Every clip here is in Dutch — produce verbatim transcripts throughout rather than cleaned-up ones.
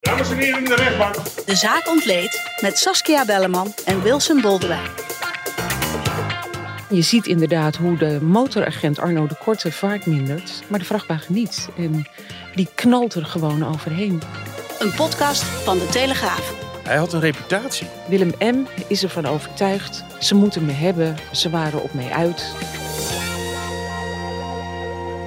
Dames en heren in de rechtbank. De zaak ontleed met Saskia Belleman en Wilson Boldewijn. Je ziet inderdaad hoe de motoragent Arno de Korte vaart mindert, maar de vrachtwagen niet. En die knalt er gewoon overheen. Een podcast van De Telegraaf. Hij had een reputatie. Willem M. is ervan overtuigd. Ze moeten me hebben. Ze waren op mij uit.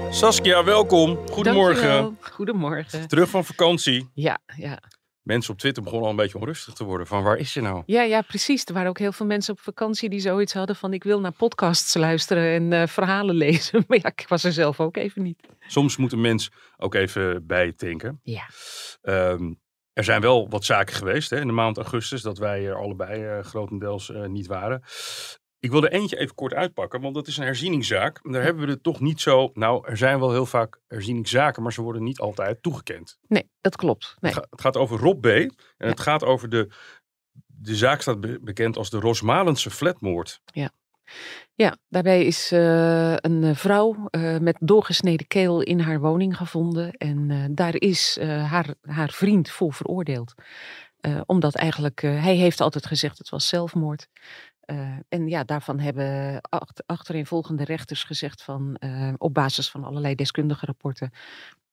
Saskia, welkom. Goedemorgen. Dankjewel. Goedemorgen. Terug van vakantie. Ja, ja. Mensen op Twitter begonnen al een beetje onrustig te worden. Van waar is ze nou? Ja, ja, precies. Er waren ook heel veel mensen op vakantie die zoiets hadden van... ik wil naar podcasts luisteren en uh, verhalen lezen. Maar ja, ik was er zelf ook even niet. Soms moet een mens ook even bijtinken. Ja. Um, er zijn wel wat zaken geweest hè, in de maand augustus... dat wij er allebei uh, grotendeels uh, niet waren. Ik wil er eentje even kort uitpakken, want dat is een herzieningszaak. Daar hebben we het toch niet zo... Nou, er zijn wel heel vaak herzieningszaken, maar ze worden niet altijd toegekend. Nee, dat klopt. Nee. Het, gaat, het gaat over Rob B. En ja. Het gaat over de... De zaak staat be, bekend als de Rosmalense flatmoord. Ja. Ja, daarbij is uh, een vrouw uh, met doorgesneden keel in haar woning gevonden. En uh, daar is uh, haar, haar vriend voor veroordeeld. Uh, omdat eigenlijk... Uh, hij heeft altijd gezegd, het was zelfmoord. Uh, en ja, daarvan hebben acht, achtereenvolgende rechters gezegd van uh, op basis van allerlei deskundige rapporten.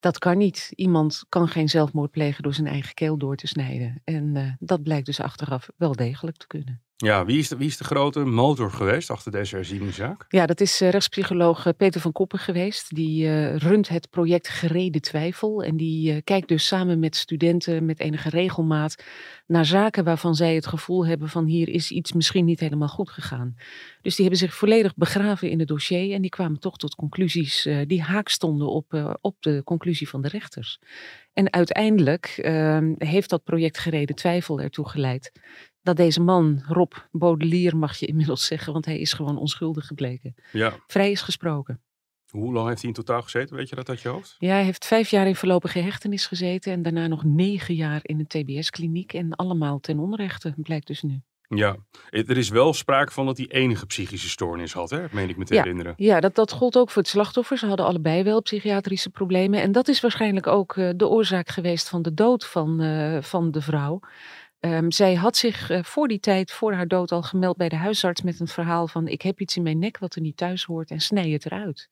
Dat kan niet. Iemand kan geen zelfmoord plegen door zijn eigen keel door te snijden. En uh, dat blijkt dus achteraf wel degelijk te kunnen. Ja, wie is de, wie is de grote motor geweest achter deze herzieningszaak? Ja, dat is uh, rechtspsycholoog uh, Peter van Koppen geweest. Die uh, runt het project Gerede Twijfel. En die uh, kijkt dus samen met studenten met enige regelmaat naar zaken waarvan zij het gevoel hebben van hier is iets misschien niet helemaal goed gegaan. Dus die hebben zich volledig begraven in het dossier. En die kwamen toch tot conclusies uh, die haak stonden op, uh, op de conclusie van de rechters. En uiteindelijk uh, heeft dat project Gerede Twijfel ertoe geleid... dat deze man, Rob Baudelier, mag je inmiddels zeggen... want hij is gewoon onschuldig gebleken. Ja. Vrij is gesproken. Hoe lang heeft hij in totaal gezeten? Weet je dat uit je hoofd? Ja, hij heeft vijf jaar in voorlopige hechtenis gezeten... en daarna nog negen jaar in een T B S-kliniek... en allemaal ten onrechte, blijkt dus nu. Ja, er is wel sprake van dat hij enige psychische stoornis had, hè? Meen ik me te ja, herinneren. Ja, dat, dat gold ook voor het slachtoffer. Ze hadden allebei wel psychiatrische problemen... en dat is waarschijnlijk ook uh, de oorzaak geweest van de dood van, uh, van de vrouw... Um, zij had zich uh, voor die tijd, voor haar dood, al gemeld bij de huisarts met een verhaal van... ik heb iets in mijn nek wat er niet thuis hoort en snij het eruit.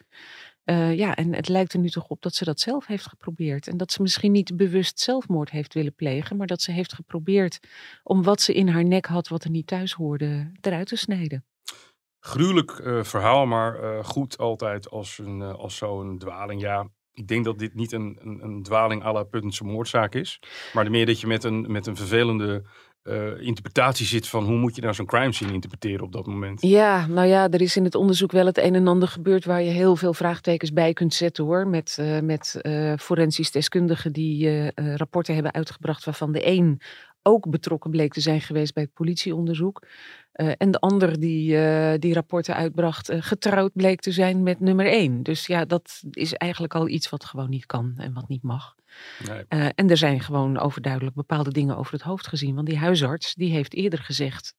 Uh, ja, en het lijkt er nu toch op dat ze dat zelf heeft geprobeerd. En dat ze misschien niet bewust zelfmoord heeft willen plegen... maar dat ze heeft geprobeerd om wat ze in haar nek had wat er niet thuis hoorde eruit te snijden. Gruwelijk uh, verhaal, maar uh, goed altijd als, een, uh, als zo'n dwaling, ja... Ik denk dat dit niet een, een, een dwaling à la Puttense moordzaak is. Maar meer dat je met een, met een vervelende uh, interpretatie zit van... hoe moet je nou zo'n crime scene interpreteren op dat moment? Ja, nou ja, er is in het onderzoek wel het een en ander gebeurd... waar je heel veel vraagtekens bij kunt zetten hoor. Met, uh, met uh, forensisch deskundigen die uh, rapporten hebben uitgebracht... waarvan de een ook betrokken bleek te zijn geweest bij het politieonderzoek. Uh, en de ander die uh, die rapporten uitbracht uh, getrouwd bleek te zijn met nummer één. Dus ja, dat is eigenlijk al iets wat gewoon niet kan en wat niet mag. Nee. Uh, en er zijn gewoon overduidelijk bepaalde dingen over het hoofd gezien. Want die huisarts die heeft eerder gezegd,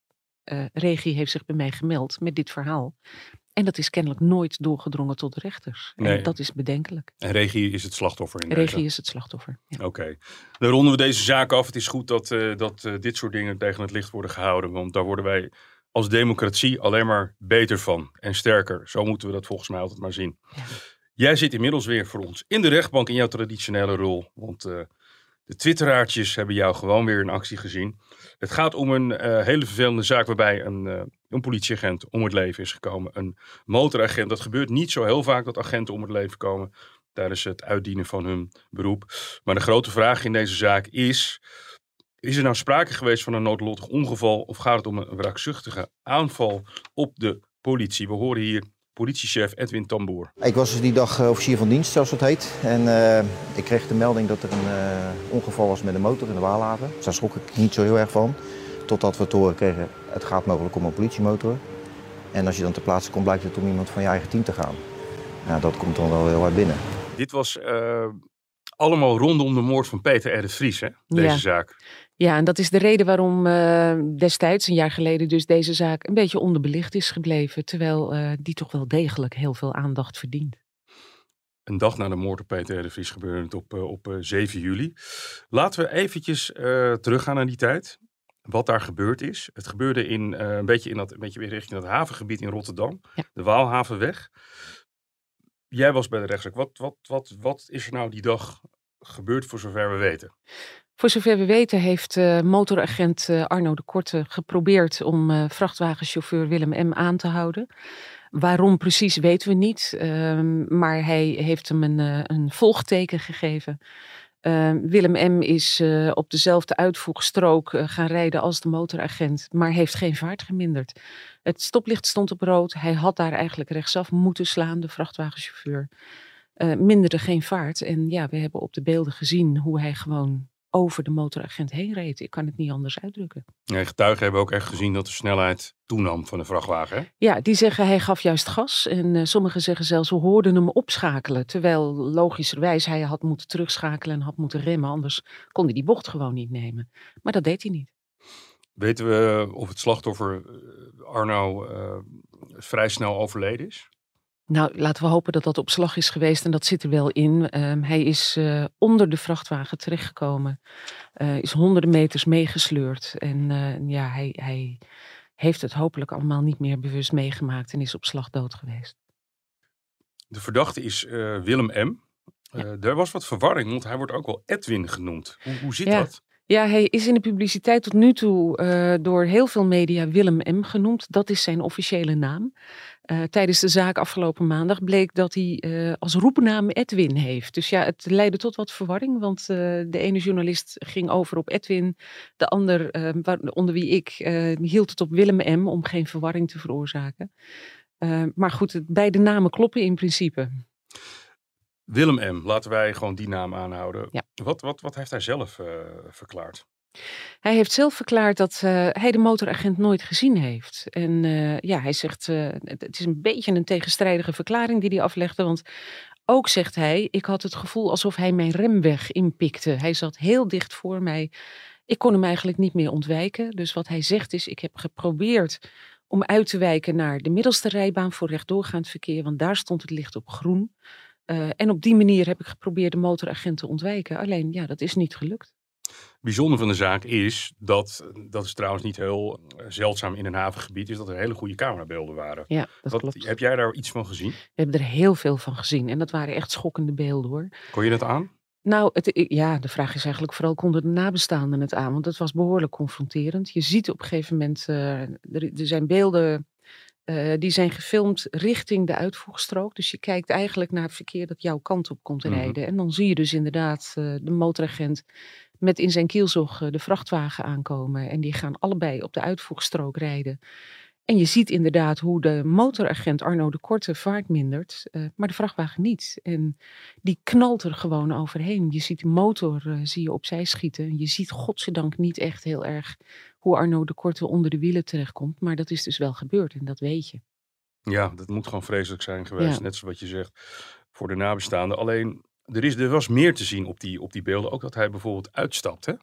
uh, Regie heeft zich bij mij gemeld met dit verhaal. En dat is kennelijk nooit doorgedrongen tot de rechters. Nee. En dat is bedenkelijk. En Regie is het slachtoffer in Regie deze. is het slachtoffer, ja. Oké. Okay. Dan ronden we deze zaak af. Het is goed dat, uh, dat uh, dit soort dingen tegen het licht worden gehouden. Want daar worden wij als democratie alleen maar beter van. En sterker. Zo moeten we dat volgens mij altijd maar zien. Ja. Jij zit inmiddels weer voor ons in de rechtbank in jouw traditionele rol. Want uh, de twitteraartjes hebben jou gewoon weer in actie gezien. Het gaat om een uh, hele vervelende zaak waarbij een... Uh, Een politieagent om het leven is gekomen. Een motoragent. Dat gebeurt niet zo heel vaak dat agenten om het leven komen. Tijdens het uitdienen van hun beroep. Maar de grote vraag in deze zaak is. Is er nou sprake geweest van een noodlottig ongeval? Of gaat het om een wraakzuchtige aanval op de politie? We horen hier politiechef Edwin Tamboer. Ik was dus die dag officier van dienst, zoals dat heet. En uh, ik kreeg de melding dat er een uh, ongeval was met een motor in de Waalhaven. Dus daar schrok ik niet zo heel erg van. Totdat we te horen kregen, het gaat mogelijk om een politiemotor. En als je dan ter plaatse komt, blijkt het om iemand van je eigen team te gaan. Nou, dat komt dan wel heel hard binnen. Dit was uh, allemaal rondom de moord van Peter R. de Vries, hè? Deze ja. zaak. Ja, en dat is de reden waarom uh, destijds, een jaar geleden dus, deze zaak een beetje onderbelicht is gebleven. Terwijl uh, die toch wel degelijk heel veel aandacht verdient. Een dag na de moord op Peter R. de Vries gebeurde het op, uh, op uh, zeven juli. Laten we eventjes uh, teruggaan naar die tijd. Wat daar gebeurd is. Het gebeurde in, uh, een, beetje in dat, een beetje weer richting dat havengebied in Rotterdam. Ja. De Waalhavenweg. Jij was bij de rechtszaak. Wat, wat, wat, wat is er nou die dag gebeurd voor zover we weten? Voor zover we weten heeft uh, motoragent uh, Arno de Korte geprobeerd om uh, vrachtwagenchauffeur Willem M. aan te houden. Waarom precies weten we niet. Uh, maar hij heeft hem een, uh, een volgteken gegeven. Uh, Willem M. is uh, op dezelfde uitvoegstrook uh, gaan rijden als de motoragent, maar heeft geen vaart geminderd. Het stoplicht stond op rood, hij had daar eigenlijk rechtsaf moeten slaan, de vrachtwagenchauffeur. Uh, minderde geen vaart en ja, we hebben op de beelden gezien hoe hij gewoon over de motoragent heen reed. Ik kan het niet anders uitdrukken. Ja, getuigen hebben ook echt gezien dat de snelheid toenam van de vrachtwagen. Hè? Ja, die zeggen hij gaf juist gas. En uh, sommigen zeggen zelfs we hoorden hem opschakelen. Terwijl logischerwijs hij had moeten terugschakelen en had moeten remmen. Anders kon hij die bocht gewoon niet nemen. Maar dat deed hij niet. Weten we of het slachtoffer Arno uh, vrij snel overleden is? Nou, laten we hopen dat dat op slag is geweest en dat zit er wel in. Um, hij is uh, onder de vrachtwagen terechtgekomen, uh, is honderden meters meegesleurd. En uh, ja, hij, hij heeft het hopelijk allemaal niet meer bewust meegemaakt en is op slag dood geweest. De verdachte is uh, Willem M. Uh, ja. Er was wat verwarring, want hij wordt ook wel Edwin genoemd. Hoe, hoe zit ja. dat? Ja, hij is in de publiciteit tot nu toe uh, door heel veel media Willem M. genoemd. Dat is zijn officiële naam. Uh, tijdens de zaak afgelopen maandag bleek dat hij uh, als roepnaam Edwin heeft. Dus ja, het leidde tot wat verwarring. Want uh, de ene journalist ging over op Edwin. De ander, uh, waar, onder wie ik, uh, hield het op Willem M. om geen verwarring te veroorzaken. Uh, maar goed, het, beide namen kloppen in principe. Willem M., laten wij gewoon die naam aanhouden. Ja. Wat, wat, wat heeft hij zelf uh, verklaard? Hij heeft zelf verklaard dat uh, hij de motoragent nooit gezien heeft. En uh, ja, hij zegt, uh, het is een beetje een tegenstrijdige verklaring die hij aflegde. Want ook zegt hij, ik had het gevoel alsof hij mijn remweg inpikte. Hij zat heel dicht voor mij. Ik kon hem eigenlijk niet meer ontwijken. Dus wat hij zegt is, ik heb geprobeerd om uit te wijken naar de middelste rijbaan voor rechtdoorgaand verkeer. Want daar stond het licht op groen. Uh, en op die manier heb ik geprobeerd de motoragent te ontwijken. Alleen, ja, dat is niet gelukt. Bijzonder van de zaak is dat, dat is trouwens niet heel zeldzaam in een havengebied, is dat er hele goede camerabeelden waren. Ja, dat Wat, klopt. Heb jij daar iets van gezien? We hebben er heel veel van gezien. En dat waren echt schokkende beelden, hoor. Kon je dat aan? Nou, het, ja, de vraag is eigenlijk vooral, konden de nabestaanden het aan? Want het was behoorlijk confronterend. Je ziet op een gegeven moment, uh, er, er zijn beelden... Uh, die zijn gefilmd richting de uitvoegstrook. Dus je kijkt eigenlijk naar het verkeer dat jouw kant op komt rijden. Mm-hmm. En dan zie je dus inderdaad uh, de motoragent met in zijn kielzog uh, de vrachtwagen aankomen. En die gaan allebei op de uitvoegstrook rijden. En je ziet inderdaad hoe de motoragent Arno de Korte vaart mindert. Uh, maar de vrachtwagen niet. En die knalt er gewoon overheen. Je ziet de motor uh, zie je opzij schieten. Je ziet godzijdank niet echt heel erg hoe Arno de Korte onder de wielen terechtkomt. Maar dat is dus wel gebeurd en dat weet je. Ja, dat moet gewoon vreselijk zijn geweest. Ja. Net zoals je zegt, voor de nabestaanden. Alleen, er, is, er was meer te zien op die, op die beelden. Ook dat hij bijvoorbeeld uitstapt. Hè?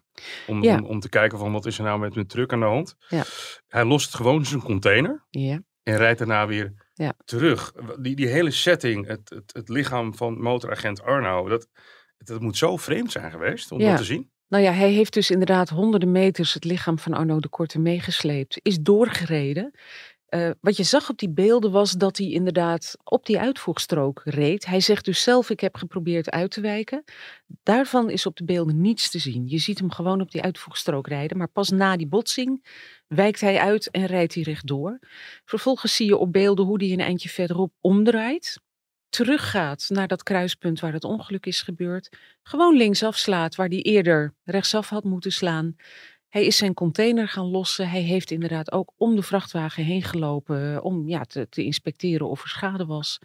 Om, ja. om, om te kijken van, wat is er nou met mijn truck aan de hand? Ja. Hij lost gewoon zijn container. Ja. En rijdt daarna weer ja. terug. Die, die hele setting, het, het, het lichaam van motoragent Arno. Dat, dat moet zo vreemd zijn geweest om ja. dat te zien. Nou ja, hij heeft dus inderdaad honderden meters het lichaam van Arno de Korte meegesleept. Is doorgereden. Uh, wat je zag op die beelden was dat hij inderdaad op die uitvoegstrook reed. Hij zegt dus zelf, ik heb geprobeerd uit te wijken. Daarvan is op de beelden niets te zien. Je ziet hem gewoon op die uitvoegstrook rijden. Maar pas na die botsing wijkt hij uit en rijdt hij rechtdoor. Vervolgens zie je op beelden hoe hij een eindje verderop omdraait. Teruggaat naar dat kruispunt waar het ongeluk is gebeurd. Gewoon linksaf slaat waar hij eerder rechtsaf had moeten slaan. Hij is zijn container gaan lossen. Hij heeft inderdaad ook om de vrachtwagen heen gelopen om ja, te, te inspecteren of er schade was.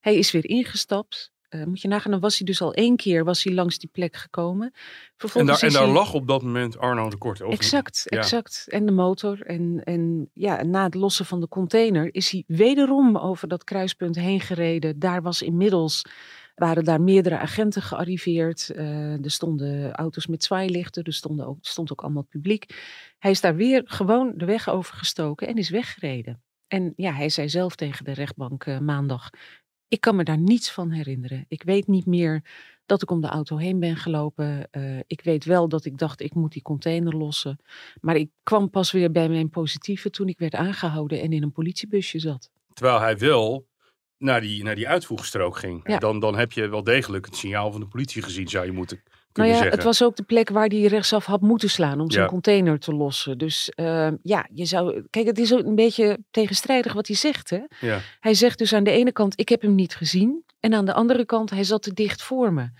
Hij is weer ingestapt. Uh, moet je nagaan, dan was hij dus al één keer was hij langs die plek gekomen. Vervolgens en daar, en daar hij... lag op dat moment Arno de Korte. Exact, ja. exact. En de motor. En, en ja, na het lossen van de container is hij wederom over dat kruispunt heen gereden. Daar was inmiddels... waren daar meerdere agenten gearriveerd. Uh, er stonden auto's met zwaailichten. Er stonden ook, stond ook allemaal publiek. Hij is daar weer gewoon de weg overgestoken en is weggereden. En ja, hij zei zelf tegen de rechtbank uh, maandag... Ik kan me daar niets van herinneren. Ik weet niet meer dat ik om de auto heen ben gelopen. Uh, ik weet wel dat ik dacht, ik moet die container lossen. Maar ik kwam pas weer bij mijn positieve toen ik werd aangehouden en in een politiebusje zat. Terwijl hij wel naar die, naar die uitvoegstrook ging. Ja. Dan, dan heb je wel degelijk het signaal van de politie gezien, zou je moeten kunnen nou ja, zeggen. Het was ook de plek waar hij rechtsaf had moeten slaan om zijn ja. container te lossen. Dus uh, ja, je zou... Kijk, het is ook een beetje tegenstrijdig wat hij zegt, hè? Ja. Hij zegt dus aan de ene kant, ik heb hem niet gezien. En aan de andere kant, hij zat te dicht voor me.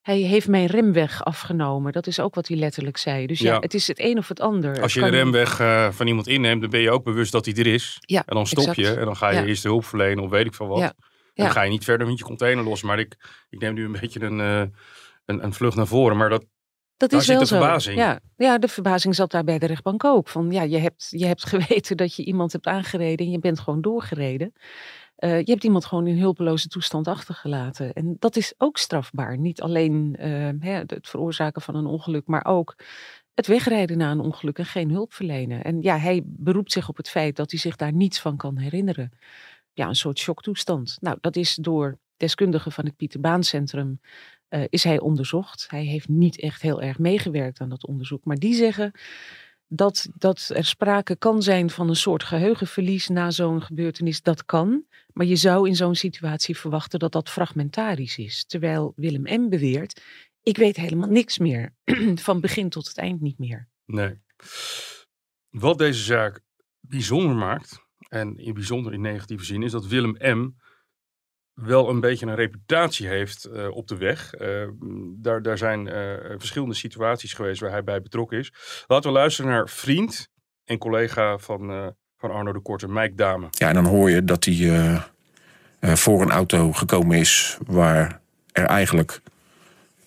Hij heeft mijn remweg afgenomen. Dat is ook wat hij letterlijk zei. Dus ja, ja. het is het een of het ander. Als je kan... de remweg uh, van iemand inneemt, dan ben je ook bewust dat hij er is. Ja, en dan stop exact. je en dan ga je ja. eerst de hulp verlenen of weet ik veel wat. Ja. Ja. Dan ga je niet verder met je container los. Maar ik, ik neem nu een beetje een, uh, een, een vlucht naar voren. Maar dat, dat is wel de verbazing. Zo. Ja. ja, de verbazing zat daar bij de rechtbank ook. Van, ja, je, hebt, je hebt geweten dat je iemand hebt aangereden en je bent gewoon doorgereden. Uh, je hebt iemand gewoon in hulpeloze toestand achtergelaten. En dat is ook strafbaar. Niet alleen uh, hè, het veroorzaken van een ongeluk, maar ook het wegrijden na een ongeluk en geen hulp verlenen. En ja, hij beroept zich op het feit dat hij zich daar niets van kan herinneren. Ja, een soort shocktoestand. Nou, dat is door deskundigen van het Pieter Baan Centrum uh, is hij onderzocht. Hij heeft niet echt heel erg meegewerkt aan dat onderzoek. Maar die zeggen... Dat, dat er sprake kan zijn van een soort geheugenverlies na zo'n gebeurtenis, dat kan. Maar je zou in zo'n situatie verwachten dat dat fragmentarisch is. Terwijl Willem M. beweert, ik weet helemaal niks meer. Van begin tot het eind niet meer. Nee. Wat deze zaak bijzonder maakt, en in bijzonder in negatieve zin, is dat Willem M. wel een beetje een reputatie heeft uh, op de weg. Uh, daar, daar zijn uh, verschillende situaties geweest waar hij bij betrokken is. Laten we luisteren naar vriend en collega van, uh, van Arno de Korte, Mike Dame. Ja, en dan hoor je dat hij uh, uh, voor een auto gekomen is waar er eigenlijk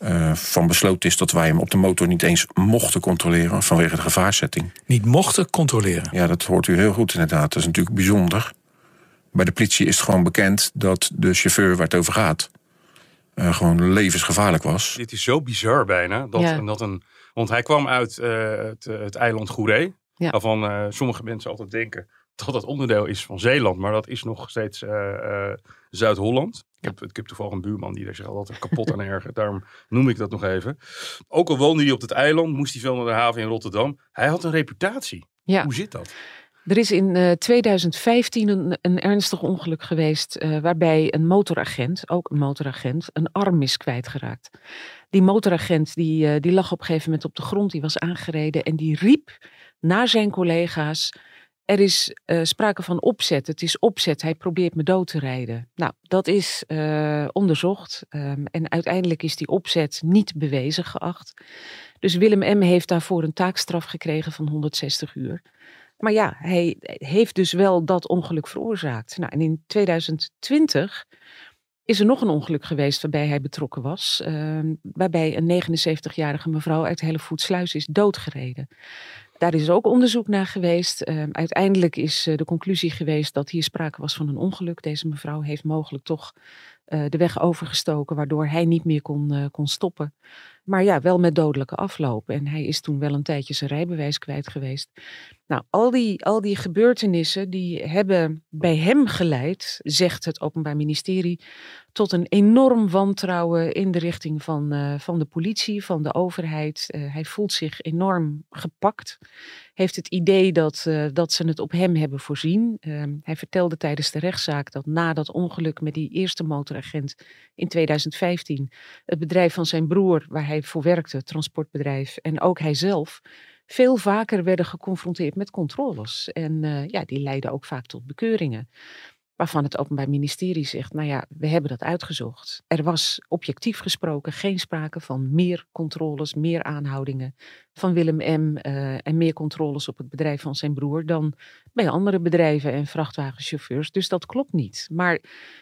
uh, van besloten is dat wij hem op de motor niet eens mochten controleren vanwege de gevaarzetting. Niet mochten controleren? Ja, dat hoort u heel goed inderdaad. Dat is natuurlijk bijzonder. Bij de politie is het gewoon bekend dat de chauffeur waar het over gaat uh, gewoon levensgevaarlijk was. Dit is zo bizar bijna. Dat, ja. dat een, want hij kwam uit uh, het, het eiland Goeree. Ja. Waarvan uh, sommige mensen altijd denken dat dat onderdeel is van Zeeland. Maar dat is nog steeds uh, uh, Zuid-Holland. Ja. Ik, ik heb toevallig een buurman die er zich altijd kapot aan ergert. Daarom noem ik dat nog even. Ook al woonde hij op het eiland, moest hij veel naar de haven in Rotterdam. Hij had een reputatie. Ja. Hoe zit dat? Er is in uh, tweeduizend vijftien een, een ernstig ongeluk geweest uh, waarbij een motoragent, ook een motoragent, een arm is kwijtgeraakt. Die motoragent die, uh, die lag op een gegeven moment op de grond, die was aangereden en die riep naar zijn collega's, er is uh, sprake van opzet, het is opzet, hij probeert me dood te rijden. Nou, dat is uh, onderzocht um, en uiteindelijk is die opzet niet bewezen geacht. Dus Willem M. heeft daarvoor een taakstraf gekregen van honderdzestig uur. Maar ja, hij heeft dus wel dat ongeluk veroorzaakt. Nou, en in tweeduizend twintig is er nog een ongeluk geweest waarbij hij betrokken was. Uh, waarbij een negenenzeventigjarige mevrouw uit Hellevoetsluis is doodgereden. Daar is ook onderzoek naar geweest. Uh, uiteindelijk is uh, de conclusie geweest dat hier sprake was van een ongeluk. Deze mevrouw heeft mogelijk toch uh, de weg overgestoken, waardoor hij niet meer kon, uh, kon stoppen. Maar ja, wel met dodelijke afloop. En hij is toen wel een tijdje zijn rijbewijs kwijt geweest. Nou, al die, al die gebeurtenissen die hebben bij hem geleid, zegt het Openbaar Ministerie, tot een enorm wantrouwen in de richting van, uh, van de politie, van de overheid. Uh, hij voelt zich enorm gepakt. Heeft het idee dat, uh, dat ze het op hem hebben voorzien. Uh, hij vertelde tijdens de rechtszaak dat na dat ongeluk met die eerste motoragent in tweeduizend vijftien... het bedrijf van zijn broer, waar hij voor werkte, het transportbedrijf, en ook hij zelf veel vaker werden geconfronteerd met controles. En uh, ja, die leidden ook vaak tot bekeuringen. waarvan het Openbaar Ministerie zegt, nou ja, we hebben dat uitgezocht. Er was objectief gesproken geen sprake van meer controles, meer aanhoudingen van Willem M. Uh, en meer controles op het bedrijf van zijn broer dan bij andere bedrijven en vrachtwagenchauffeurs. Dus dat klopt niet. Maar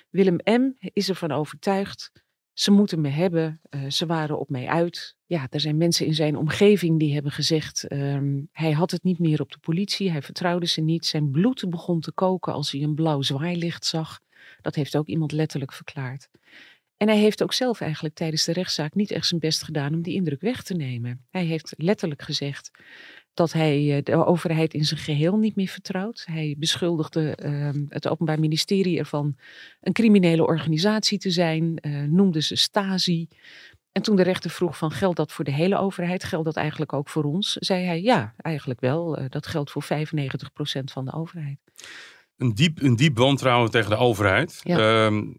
Willem M. is ervan overtuigd, ze moeten me hebben, uh, ze waren op mij uit. Ja, er zijn mensen in zijn omgeving die hebben gezegd, um, hij had het niet meer op de politie, hij vertrouwde ze niet. Zijn bloed begon te koken als hij een blauw zwaailicht zag. Dat heeft ook iemand letterlijk verklaard. En hij heeft ook zelf eigenlijk tijdens de rechtszaak niet echt zijn best gedaan om die indruk weg te nemen. Hij heeft letterlijk gezegd dat hij de overheid in zijn geheel niet meer vertrouwt. Hij beschuldigde uh, het Openbaar Ministerie ervan een criminele organisatie te zijn, uh, noemde ze Stasi. En toen de rechter vroeg van geldt dat voor de hele overheid, geldt dat eigenlijk ook voor ons? Zei hij ja, eigenlijk wel. Uh, dat geldt voor vijfennegentig procent van de overheid. Een diep, een diep wantrouwen tegen de overheid. Ja. Um,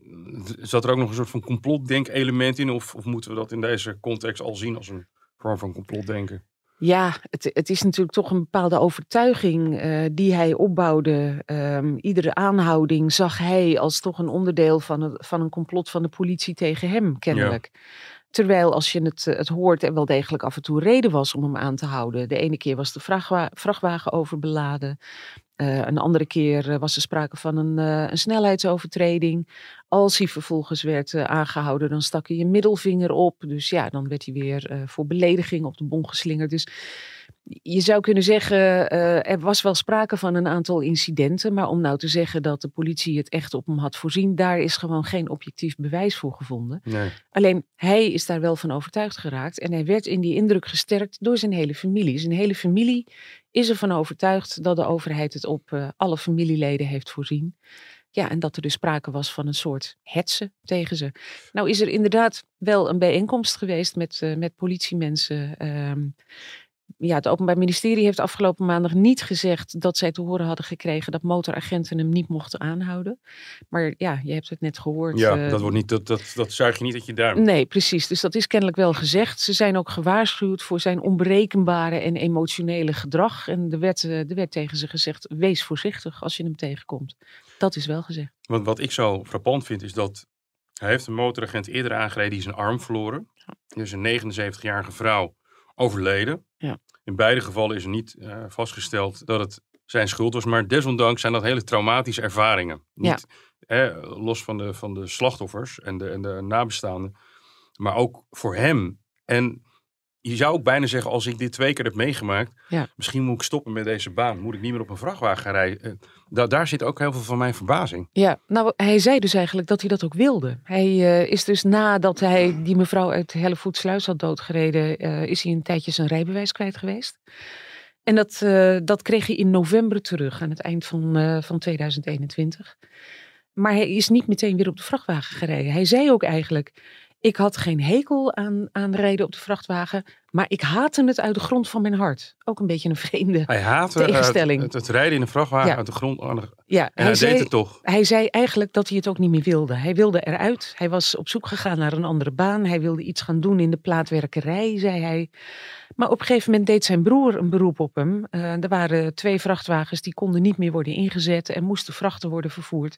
zat er ook nog een soort van complotdenk-element in? Of, of moeten we dat in deze context al zien als een vorm van complotdenken? Ja, het, het is natuurlijk toch een bepaalde overtuiging uh, die hij opbouwde. Um, iedere aanhouding zag hij als toch een onderdeel van een, van een complot van de politie tegen hem, kennelijk. Ja. Terwijl als je het, het hoort er wel degelijk af en toe reden was om hem aan te houden. De ene keer was de vrachtwa- vrachtwagen overbeladen. Uh, een andere keer uh, was er sprake van een, uh, een snelheidsovertreding. Als hij vervolgens werd uh, aangehouden, dan stak hij een middelvinger op. Dus ja, dan werd hij weer uh, voor belediging op de bon geslingerd. Dus je zou kunnen zeggen, uh, er was wel sprake van een aantal incidenten. Maar om nou te zeggen dat de politie het echt op hem had voorzien, daar is gewoon geen objectief bewijs voor gevonden. Nee. Alleen hij is daar wel van overtuigd geraakt. En hij werd in die indruk gesterkt door zijn hele familie. Zijn hele familie is ervan overtuigd dat de overheid het op uh, alle familieleden heeft voorzien. Ja, en dat er dus sprake was van een soort hetsen tegen ze. Nou is er inderdaad wel een bijeenkomst geweest met, uh, met politiemensen. Uh, ja, het Openbaar Ministerie heeft afgelopen maandag niet gezegd dat zij te horen hadden gekregen dat motoragenten hem niet mochten aanhouden. Maar ja, je hebt het net gehoord. Ja, uh, dat, wordt niet, dat, dat, dat zuig je niet uit je duim. Nee, precies. Dus dat is kennelijk wel gezegd. Ze zijn ook gewaarschuwd voor zijn onberekenbare en emotionele gedrag. En er werd, er werd tegen ze gezegd, wees voorzichtig als je hem tegenkomt. Dat is wel gezegd. Want wat ik zo frappant vind is dat hij heeft een motoragent eerder aangereden die zijn arm verloren. Dus een negenenzeventigjarige vrouw overleden. Ja. In beide gevallen is er niet uh, vastgesteld dat het zijn schuld was. Maar desondanks zijn dat hele traumatische ervaringen. Niet ja. hè, los van de, van de slachtoffers en de, en de nabestaanden. Maar ook voor hem. En je zou ook bijna zeggen, als ik dit twee keer heb meegemaakt. Ja. Misschien moet ik stoppen met deze baan. Moet ik niet meer op een vrachtwagen gaan rijden. Da- daar zit ook heel veel van mijn verbazing. Ja, nou hij zei dus eigenlijk dat hij dat ook wilde. Hij uh, is dus nadat hij die mevrouw uit Hellevoetsluis had doodgereden. Uh, is hij een tijdje zijn rijbewijs kwijt geweest. En dat, uh, dat kreeg hij in november terug. Aan het eind van, uh, van tweeduizend eenentwintig. Maar hij is niet meteen weer op de vrachtwagen gereden. Hij zei ook eigenlijk, ik had geen hekel aan, aan rijden op de vrachtwagen, maar ik haatte het uit de grond van mijn hart. Ook een beetje een vreemde hij haatte tegenstelling. Het, het, het rijden in een vrachtwagen ja. uit de grond. Ja, en hij, hij zei, deed het toch. Hij zei eigenlijk dat hij het ook niet meer wilde. Hij wilde eruit. Hij was op zoek gegaan naar een andere baan. Hij wilde iets gaan doen in de plaatwerkerij, zei hij. Maar op een gegeven moment deed zijn broer een beroep op hem. Uh, er waren twee vrachtwagens die konden niet meer worden ingezet en moesten vrachten worden vervoerd.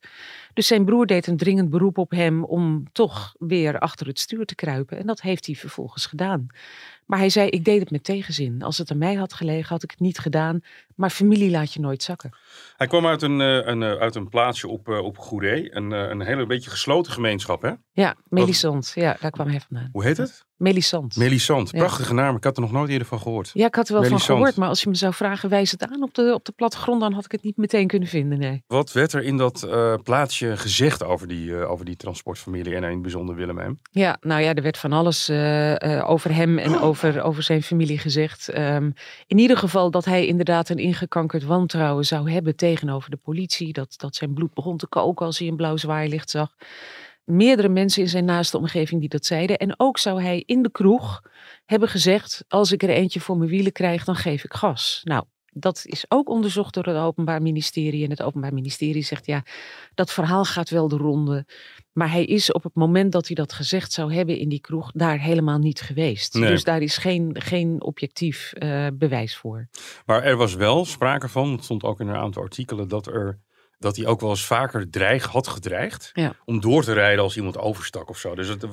Dus zijn broer deed een dringend beroep op hem om toch weer achter het stuur te kruipen. En dat heeft hij vervolgens gedaan. Maar hij zei, ik deed het met tegenzin. Als het aan mij had gelegen, had ik het niet gedaan. Maar familie laat je nooit zakken. Hij kwam uit een, een, uit een plaatsje op, op Goeree. Een, een hele beetje gesloten gemeenschap, hè? Ja, Melisand. Ja, daar kwam hij vandaan. Hoe heet het? Melisand. Melisand. Prachtige ja. naam. Ik had er nog nooit eerder van gehoord. Ja, ik had er wel Melisand. van gehoord. Maar als je me zou vragen, wijs het aan op de, op de plattegrond, dan had ik het niet meteen kunnen vinden, nee. Wat werd er in dat uh, plaatsje gezegd over die, uh, over die transportfamilie en in het bijzonder Willem M? Ja, nou ja, er werd van alles uh, uh, over hem en oh. over, over zijn familie gezegd. Um, in ieder geval dat hij inderdaad een ingekankerd wantrouwen zou hebben tegenover de politie. Dat, dat zijn bloed begon te koken als hij een blauw zwaailicht zag. Meerdere mensen in zijn naaste omgeving die dat zeiden. En ook zou hij in de kroeg hebben gezegd, als ik er eentje voor mijn wielen krijg, dan geef ik gas. Nou, dat is ook onderzocht door het Openbaar Ministerie. En het Openbaar Ministerie zegt, ja, dat verhaal gaat wel de ronde. Maar hij is op het moment dat hij dat gezegd zou hebben in die kroeg, daar helemaal niet geweest. Nee. Dus daar is geen, geen objectief uh, bewijs voor. Maar er was wel sprake van, het stond ook in een aantal artikelen, dat er dat hij ook wel eens vaker dreig, had gedreigd ja. om door te rijden als iemand overstak of zo. Dus het, er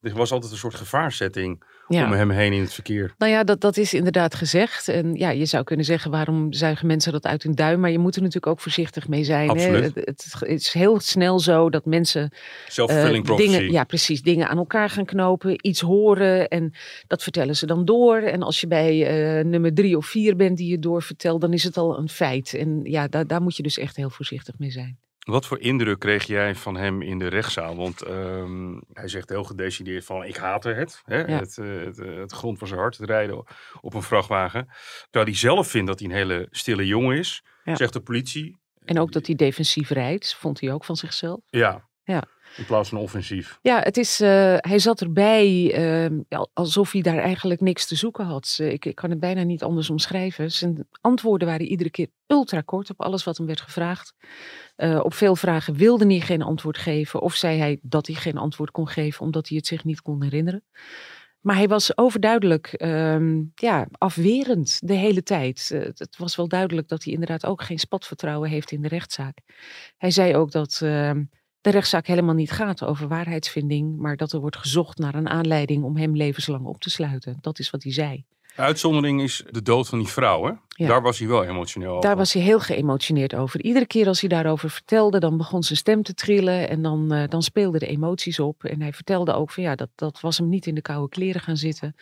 was altijd een soort gevaarzetting ja. om hem heen in het verkeer. Nou ja, dat, dat is inderdaad gezegd. En ja, je zou kunnen zeggen, waarom zuigen mensen dat uit hun duim? Maar je moet er natuurlijk ook voorzichtig mee zijn. Absoluut. Hè? Het, het, het is heel snel zo dat mensen uh, dingen, ja, precies, dingen aan elkaar gaan knopen, iets horen en dat vertellen ze dan door. En als je bij uh, nummer drie of vier bent die je doorvertelt, dan is het al een feit. En ja, daar, daar moet je dus echt heel voorzichtig mee zijn. Wat voor indruk kreeg jij van hem in de rechtszaal? Want um, hij zegt heel gedecideerd van ik haatte het. Hè? Ja. Het, uh, het, uh, het grond van zijn hart, het rijden op een vrachtwagen. Terwijl hij zelf vindt dat hij een hele stille jongen is, ja. zegt de politie. En ook dat hij defensief rijdt, vond hij ook van zichzelf. Ja. Ja. In plaats van offensief. Ja, het is, uh, hij zat erbij uh, alsof hij daar eigenlijk niks te zoeken had. Ik, ik kan het bijna niet anders omschrijven. Zijn antwoorden waren iedere keer ultra kort op alles wat hem werd gevraagd. Uh, op veel vragen wilde hij geen antwoord geven. Of zei hij dat hij geen antwoord kon geven omdat hij het zich niet kon herinneren. Maar hij was overduidelijk um, ja, afwerend de hele tijd. Uh, het was wel duidelijk dat hij inderdaad ook geen spatvertrouwen heeft in de rechtszaak. Hij zei ook dat... Uh, de rechtszaak helemaal niet gaat over waarheidsvinding, maar dat er wordt gezocht naar een aanleiding om hem levenslang op te sluiten. Dat is wat hij zei. De uitzondering is de dood van die vrouw, hè? Ja. Daar was hij wel emotioneel over. Daar was hij heel geëmotioneerd over. Iedere keer als hij daarover vertelde, dan begon zijn stem te trillen en dan, uh, dan speelden de emoties op. En hij vertelde ook van ja, dat, dat was hem niet in de koude kleren gaan zitten.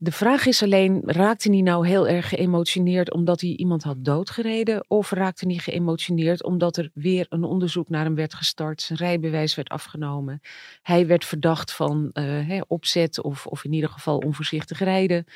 De vraag is alleen, raakte hij nou heel erg geëmotioneerd omdat hij iemand had doodgereden? Of raakte hij geëmotioneerd omdat er weer een onderzoek naar hem werd gestart? Zijn rijbewijs werd afgenomen. Hij werd verdacht van uh, hè, opzet of, of in ieder geval onvoorzichtig rijden.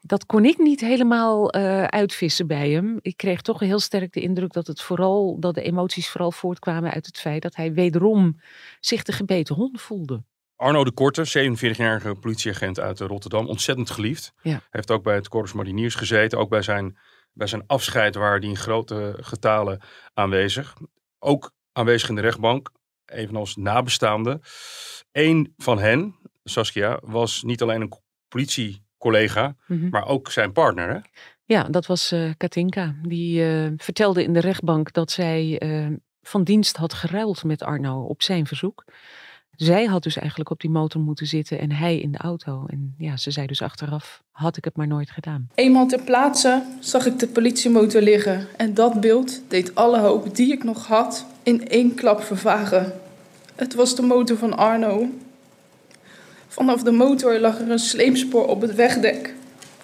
Dat kon ik niet helemaal uh, uitvissen bij hem. Ik kreeg toch heel sterk de indruk dat, het vooral, dat de emoties vooral voortkwamen uit het feit dat hij wederom zich de gebeten hond voelde. Arno de Korte, zevenenveertigjarige politieagent uit Rotterdam. Ontzettend geliefd. Ja. Heeft ook bij het Corps Mariniers gezeten. Ook bij zijn, bij zijn afscheid waren die in grote getalen aanwezig. Ook aanwezig in de rechtbank. Evenals nabestaanden. Eén van hen, Saskia, was niet alleen een politiecollega. Mm-hmm. Maar ook zijn partner, hè? Ja, dat was uh, Katinka. Die uh, vertelde in de rechtbank dat zij uh, van dienst had geruild met Arno op zijn verzoek. Zij had dus eigenlijk op die motor moeten zitten en hij in de auto. En ja, ze zei dus achteraf, had ik het maar nooit gedaan. Eenmaal ter plaatse zag ik de politiemotor liggen. En dat beeld deed alle hoop die ik nog had in één klap vervagen. Het was de motor van Arno. Vanaf de motor lag er een sleepspoor op het wegdek.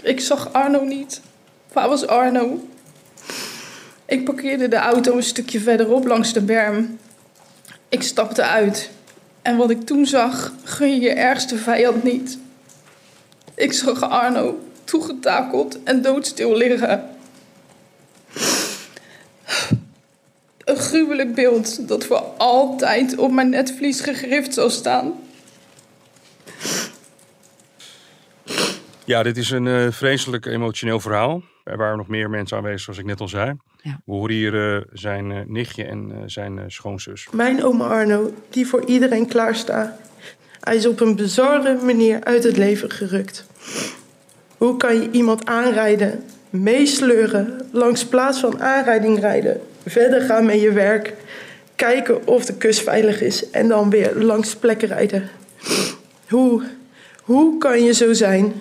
Ik zag Arno niet. Waar was Arno? Ik parkeerde de auto een stukje verderop langs de berm. Ik stapte uit. En wat ik toen zag, gun je je ergste vijand niet. Ik zag Arno toegetakeld en doodstil liggen. Een gruwelijk beeld dat voor altijd op mijn netvlies gegrift zal staan. Ja, dit is een uh, vreselijk emotioneel verhaal. Er waren nog meer mensen aanwezig, zoals ik net al zei. Ja. We horen hier uh, zijn uh, nichtje en uh, zijn uh, schoonzus. Mijn oom Arno, die voor iedereen klaarstaat. Hij is op een bizarre manier uit het leven gerukt. Hoe kan je iemand aanrijden, meesleuren, langs plaats van aanrijding rijden... verder gaan met je werk, kijken of de kus veilig is... en dan weer langs plekken rijden? Hoe, hoe kan je zo zijn...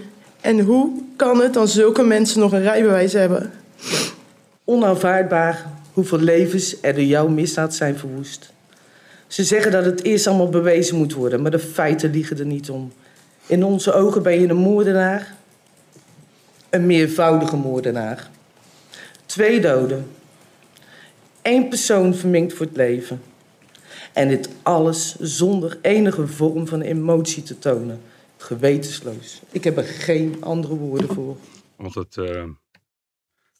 En hoe kan het dan zulke mensen nog een rijbewijs hebben? Onaanvaardbaar hoeveel levens er door jouw misdaad zijn verwoest. Ze zeggen dat het eerst allemaal bewezen moet worden, maar de feiten liegen er niet om. In onze ogen ben je een moordenaar. Een meervoudige moordenaar. Twee doden. Eén persoon verminkt voor het leven. En dit alles zonder enige vorm van emotie te tonen. Gewetensloos. Ik heb er geen andere woorden voor. Want het uh,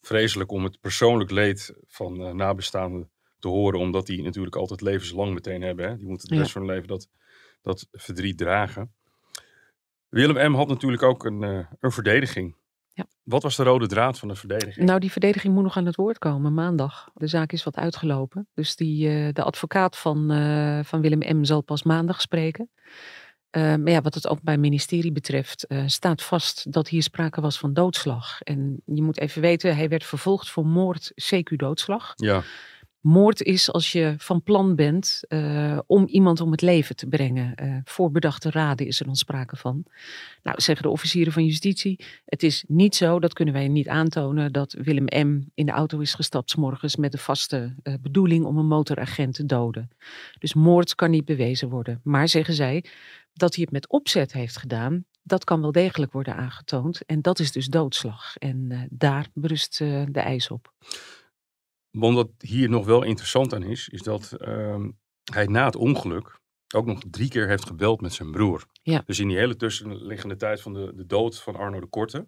vreselijk om het persoonlijk leed van uh, nabestaanden te horen. Omdat die natuurlijk altijd levenslang meteen hebben. Hè? Die moeten het ja. rest van hun leven dat, dat verdriet dragen. Willem M. had natuurlijk ook een, uh, een verdediging. Ja. Wat was de rode draad van de verdediging? Nou, die verdediging moet nog aan het woord komen maandag. De zaak is wat uitgelopen. Dus die, uh, de advocaat van, uh, van Willem M. zal pas maandag spreken. Uh, maar ja, wat het Openbaar Ministerie betreft uh, staat vast dat hier sprake was van doodslag. En je moet even weten, hij werd vervolgd voor moord C Q doodslag. Ja. Moord is als je van plan bent uh, om iemand om het leven te brengen. Uh, voorbedachte raden is er dan sprake van. Nou, zeggen de officieren van justitie, het is niet zo, dat kunnen wij niet aantonen, dat Willem M. in de auto is gestapt 's morgens met de vaste uh, bedoeling om een motoragent te doden. Dus moord kan niet bewezen worden. Maar zeggen zij, dat hij het met opzet heeft gedaan, dat kan wel degelijk worden aangetoond. En dat is dus doodslag. En uh, daar berust uh, de eis op. Want wat hier nog wel interessant aan is, is dat uh, hij na het ongeluk ook nog drie keer heeft gebeld met zijn broer. Ja. Dus in die hele tussenliggende tijd van de, de dood van Arno de Korte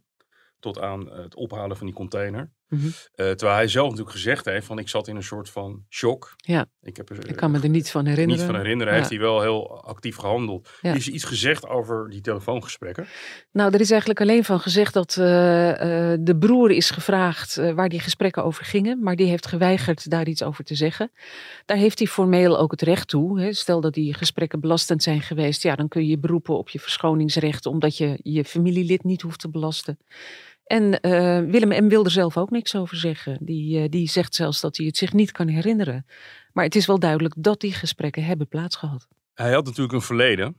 tot aan het ophalen van die container. Mm-hmm. uh, terwijl hij zelf natuurlijk gezegd heeft van ik zat in een soort van shock. Ja. Ik, heb er, ik kan me er niets van herinneren. Niet van herinneren. Ja. Heeft hij wel heel actief gehandeld. Ja. Is er iets gezegd over die telefoongesprekken? Nou, er is eigenlijk alleen van gezegd dat uh, uh, de broer is gevraagd uh, waar die gesprekken over gingen. Maar die heeft geweigerd daar iets over te zeggen. Daar heeft hij formeel ook het recht toe. Hè. Stel dat die gesprekken belastend zijn geweest. Ja, dan kun je je beroepen op je verschoningsrecht. Omdat je je familielid niet hoeft te belasten. En uh, Willem M. wil er zelf ook niks over zeggen. Die, uh, die zegt zelfs dat hij het zich niet kan herinneren. Maar het is wel duidelijk dat die gesprekken hebben plaatsgehad. Hij had natuurlijk een verleden.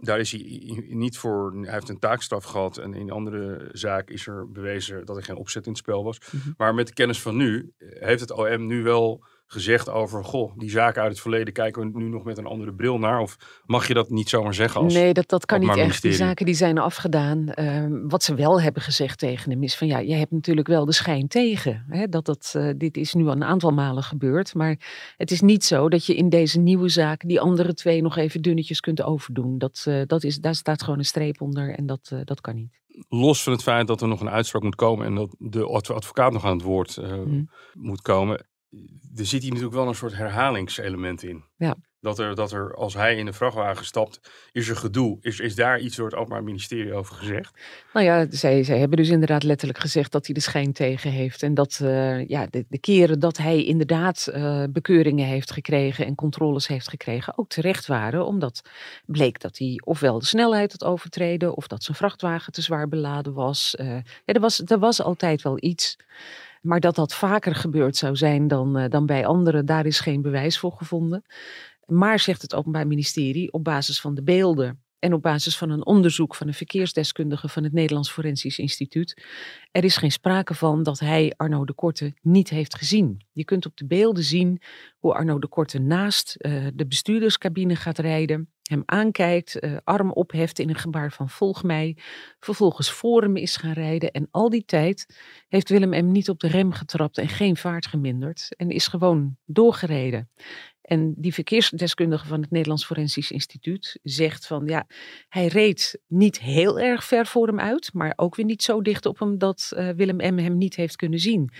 Daar is hij niet voor. Hij heeft een taakstraf gehad. En in een andere zaak is er bewezen dat er geen opzet in het spel was. Mm-hmm. Maar met de kennis van nu heeft het O M nu wel gezegd over, goh, die zaken uit het verleden kijken we nu nog met een andere bril naar? Of mag je dat niet zomaar zeggen? Als, nee, dat, dat kan niet echt. Die zaken die zijn afgedaan. Uh, wat ze wel hebben gezegd tegen hem is van, ja, je hebt natuurlijk wel de schijn tegen. Hè, dat dat uh, dit is nu al een aantal malen gebeurd. Maar het is niet zo dat je in deze nieuwe zaak die andere twee nog even dunnetjes kunt overdoen. Dat, uh, dat is, daar staat gewoon een streep onder en dat, uh, dat kan niet. Los van het feit dat er nog een uitspraak moet komen en dat de advocaat nog aan het woord uh, hmm. moet komen. Er zit hier natuurlijk wel een soort herhalingselement in. Ja. Dat, er, dat er, als hij in de vrachtwagen stapt, is er gedoe. Is, is daar iets door het Openbaar Ministerie over gezegd? Nou ja, zij, zij hebben dus inderdaad letterlijk gezegd dat hij de schijn tegen heeft. En dat uh, ja, de, de keren dat hij inderdaad uh, bekeuringen heeft gekregen en controles heeft gekregen, ook terecht waren. Omdat bleek dat hij ofwel de snelheid had overtreden, of dat zijn vrachtwagen te zwaar beladen was. Uh, ja, er was, er was altijd wel iets. Maar dat dat vaker gebeurd zou zijn dan, dan bij anderen, daar is geen bewijs voor gevonden. Maar, zegt het Openbaar Ministerie, op basis van de beelden en op basis van een onderzoek van een verkeersdeskundige van het Nederlands Forensisch Instituut, er is geen sprake van dat hij Arno de Korte niet heeft gezien. Je kunt op de beelden zien hoe Arno de Korte naast uh, de bestuurderscabine gaat rijden, hem aankijkt, uh, arm opheft in een gebaar van volg mij, vervolgens voor hem is gaan rijden. En al die tijd heeft Willem hem niet op de rem getrapt en geen vaart geminderd en is gewoon doorgereden. En die verkeersdeskundige van het Nederlands Forensisch Instituut zegt van, ja, hij reed niet heel erg ver voor hem uit, maar ook weer niet zo dicht op hem dat uh, Willem M. hem niet heeft kunnen zien.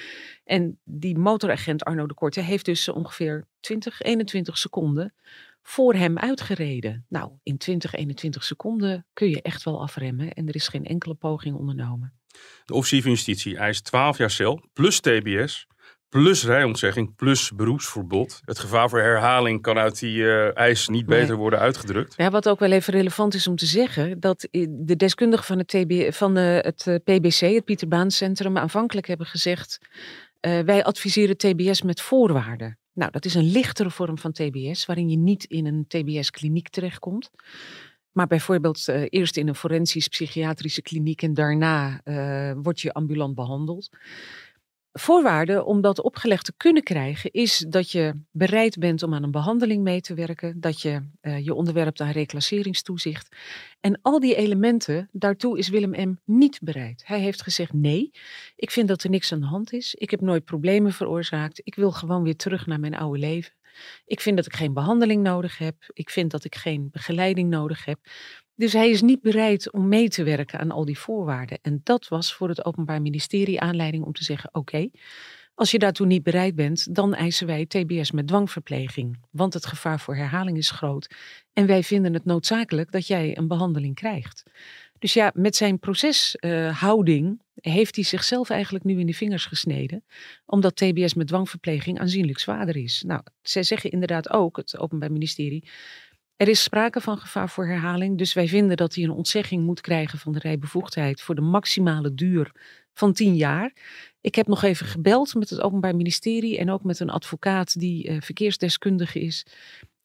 En die motoragent Arno de Korte heeft dus ongeveer twintig, eenentwintig seconden voor hem uitgereden. Nou, in twintig, eenentwintig seconden kun je echt wel afremmen en er is geen enkele poging ondernomen. De officier van justitie eist twaalf jaar cel plus T B S. Plus rijontzegging, plus beroepsverbod. Het gevaar voor herhaling kan uit die uh, eis niet beter nee. worden uitgedrukt. Ja, wat ook wel even relevant is om te zeggen, dat de deskundigen van het, T B, van, uh, het uh, P B C, het Pieter Baan Centrum, aanvankelijk hebben gezegd, uh, wij adviseren T B S met voorwaarden. Nou, dat is een lichtere vorm van T B S, waarin je niet in een T B S-kliniek terechtkomt. Maar bijvoorbeeld uh, eerst in een forensisch-psychiatrische kliniek en daarna uh, word je ambulant behandeld. Voorwaarde om dat opgelegd te kunnen krijgen is dat je bereid bent om aan een behandeling mee te werken, dat je uh, je onderwerpt aan reclasseringstoezicht. En al die elementen, daartoe is Willem M. niet bereid. Hij heeft gezegd nee, ik vind dat er niks aan de hand is, ik heb nooit problemen veroorzaakt, ik wil gewoon weer terug naar mijn oude leven. Ik vind dat ik geen behandeling nodig heb, ik vind dat ik geen begeleiding nodig heb. Dus hij is niet bereid om mee te werken aan al die voorwaarden. En dat was voor het Openbaar Ministerie aanleiding om te zeggen, oké, okay, als je daartoe niet bereid bent, dan eisen wij T B S met dwangverpleging. Want het gevaar voor herhaling is groot. En wij vinden het noodzakelijk dat jij een behandeling krijgt. Dus ja, met zijn proceshouding uh, heeft hij zichzelf eigenlijk nu in de vingers gesneden. Omdat T B S met dwangverpleging aanzienlijk zwaarder is. Nou, zij zeggen inderdaad ook, het Openbaar Ministerie, er is sprake van gevaar voor herhaling, dus wij vinden dat hij een ontzegging moet krijgen van de rijbevoegdheid voor de maximale duur van tien jaar. Ik heb nog even gebeld met het Openbaar Ministerie en ook met een advocaat die uh, verkeersdeskundige is.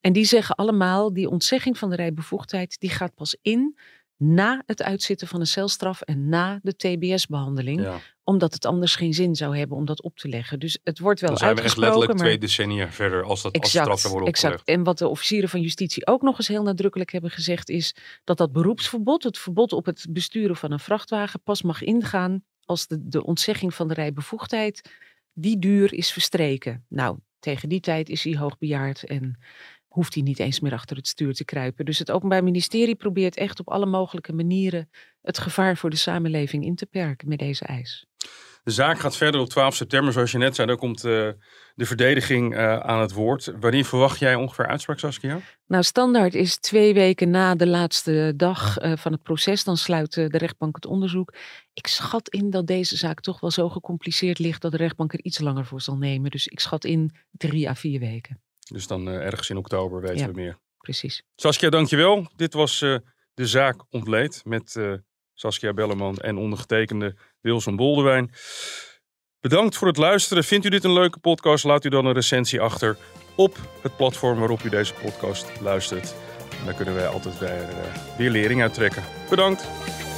En die zeggen allemaal, die ontzegging van de rijbevoegdheid, die gaat pas in na het uitzitten van een celstraf en na de T B S-behandeling. Ja. Omdat het anders geen zin zou hebben om dat op te leggen. Dus het wordt wel uitgesproken. Dan zijn we echt letterlijk maar... twee decennia verder als dat exact, als straffen worden opgelegd. Exact. En wat de officieren van justitie ook nog eens heel nadrukkelijk hebben gezegd is dat dat beroepsverbod, het verbod op het besturen van een vrachtwagen, pas mag ingaan als de, de ontzegging van de rijbevoegdheid die duur is verstreken. Nou, tegen die tijd is hij hoogbejaard en hoeft hij niet eens meer achter het stuur te kruipen. Dus het Openbaar Ministerie probeert echt op alle mogelijke manieren het gevaar voor de samenleving in te perken met deze eis. De zaak gaat verder op twaalf september, zoals je net zei. Daar komt uh, de verdediging uh, aan het woord. Wanneer verwacht jij ongeveer uitspraak, Saskia? Nou, standaard is twee weken na de laatste dag uh, van het proces. Dan sluit uh, de rechtbank het onderzoek. Ik schat in dat deze zaak toch wel zo gecompliceerd ligt dat de rechtbank er iets langer voor zal nemen. Dus ik schat in drie à vier weken. Dus dan uh, ergens in oktober weten ja, we meer. Precies. Saskia, dankjewel. Dit was uh, de zaak ontleed met uh, Saskia Belleman en ondergetekende Wilson Boldewijn. Bedankt voor het luisteren. Vindt u dit een leuke podcast? Laat u dan een recensie achter op het platform waarop u deze podcast luistert. En daar kunnen wij altijd weer, uh, weer lering uit trekken. Bedankt.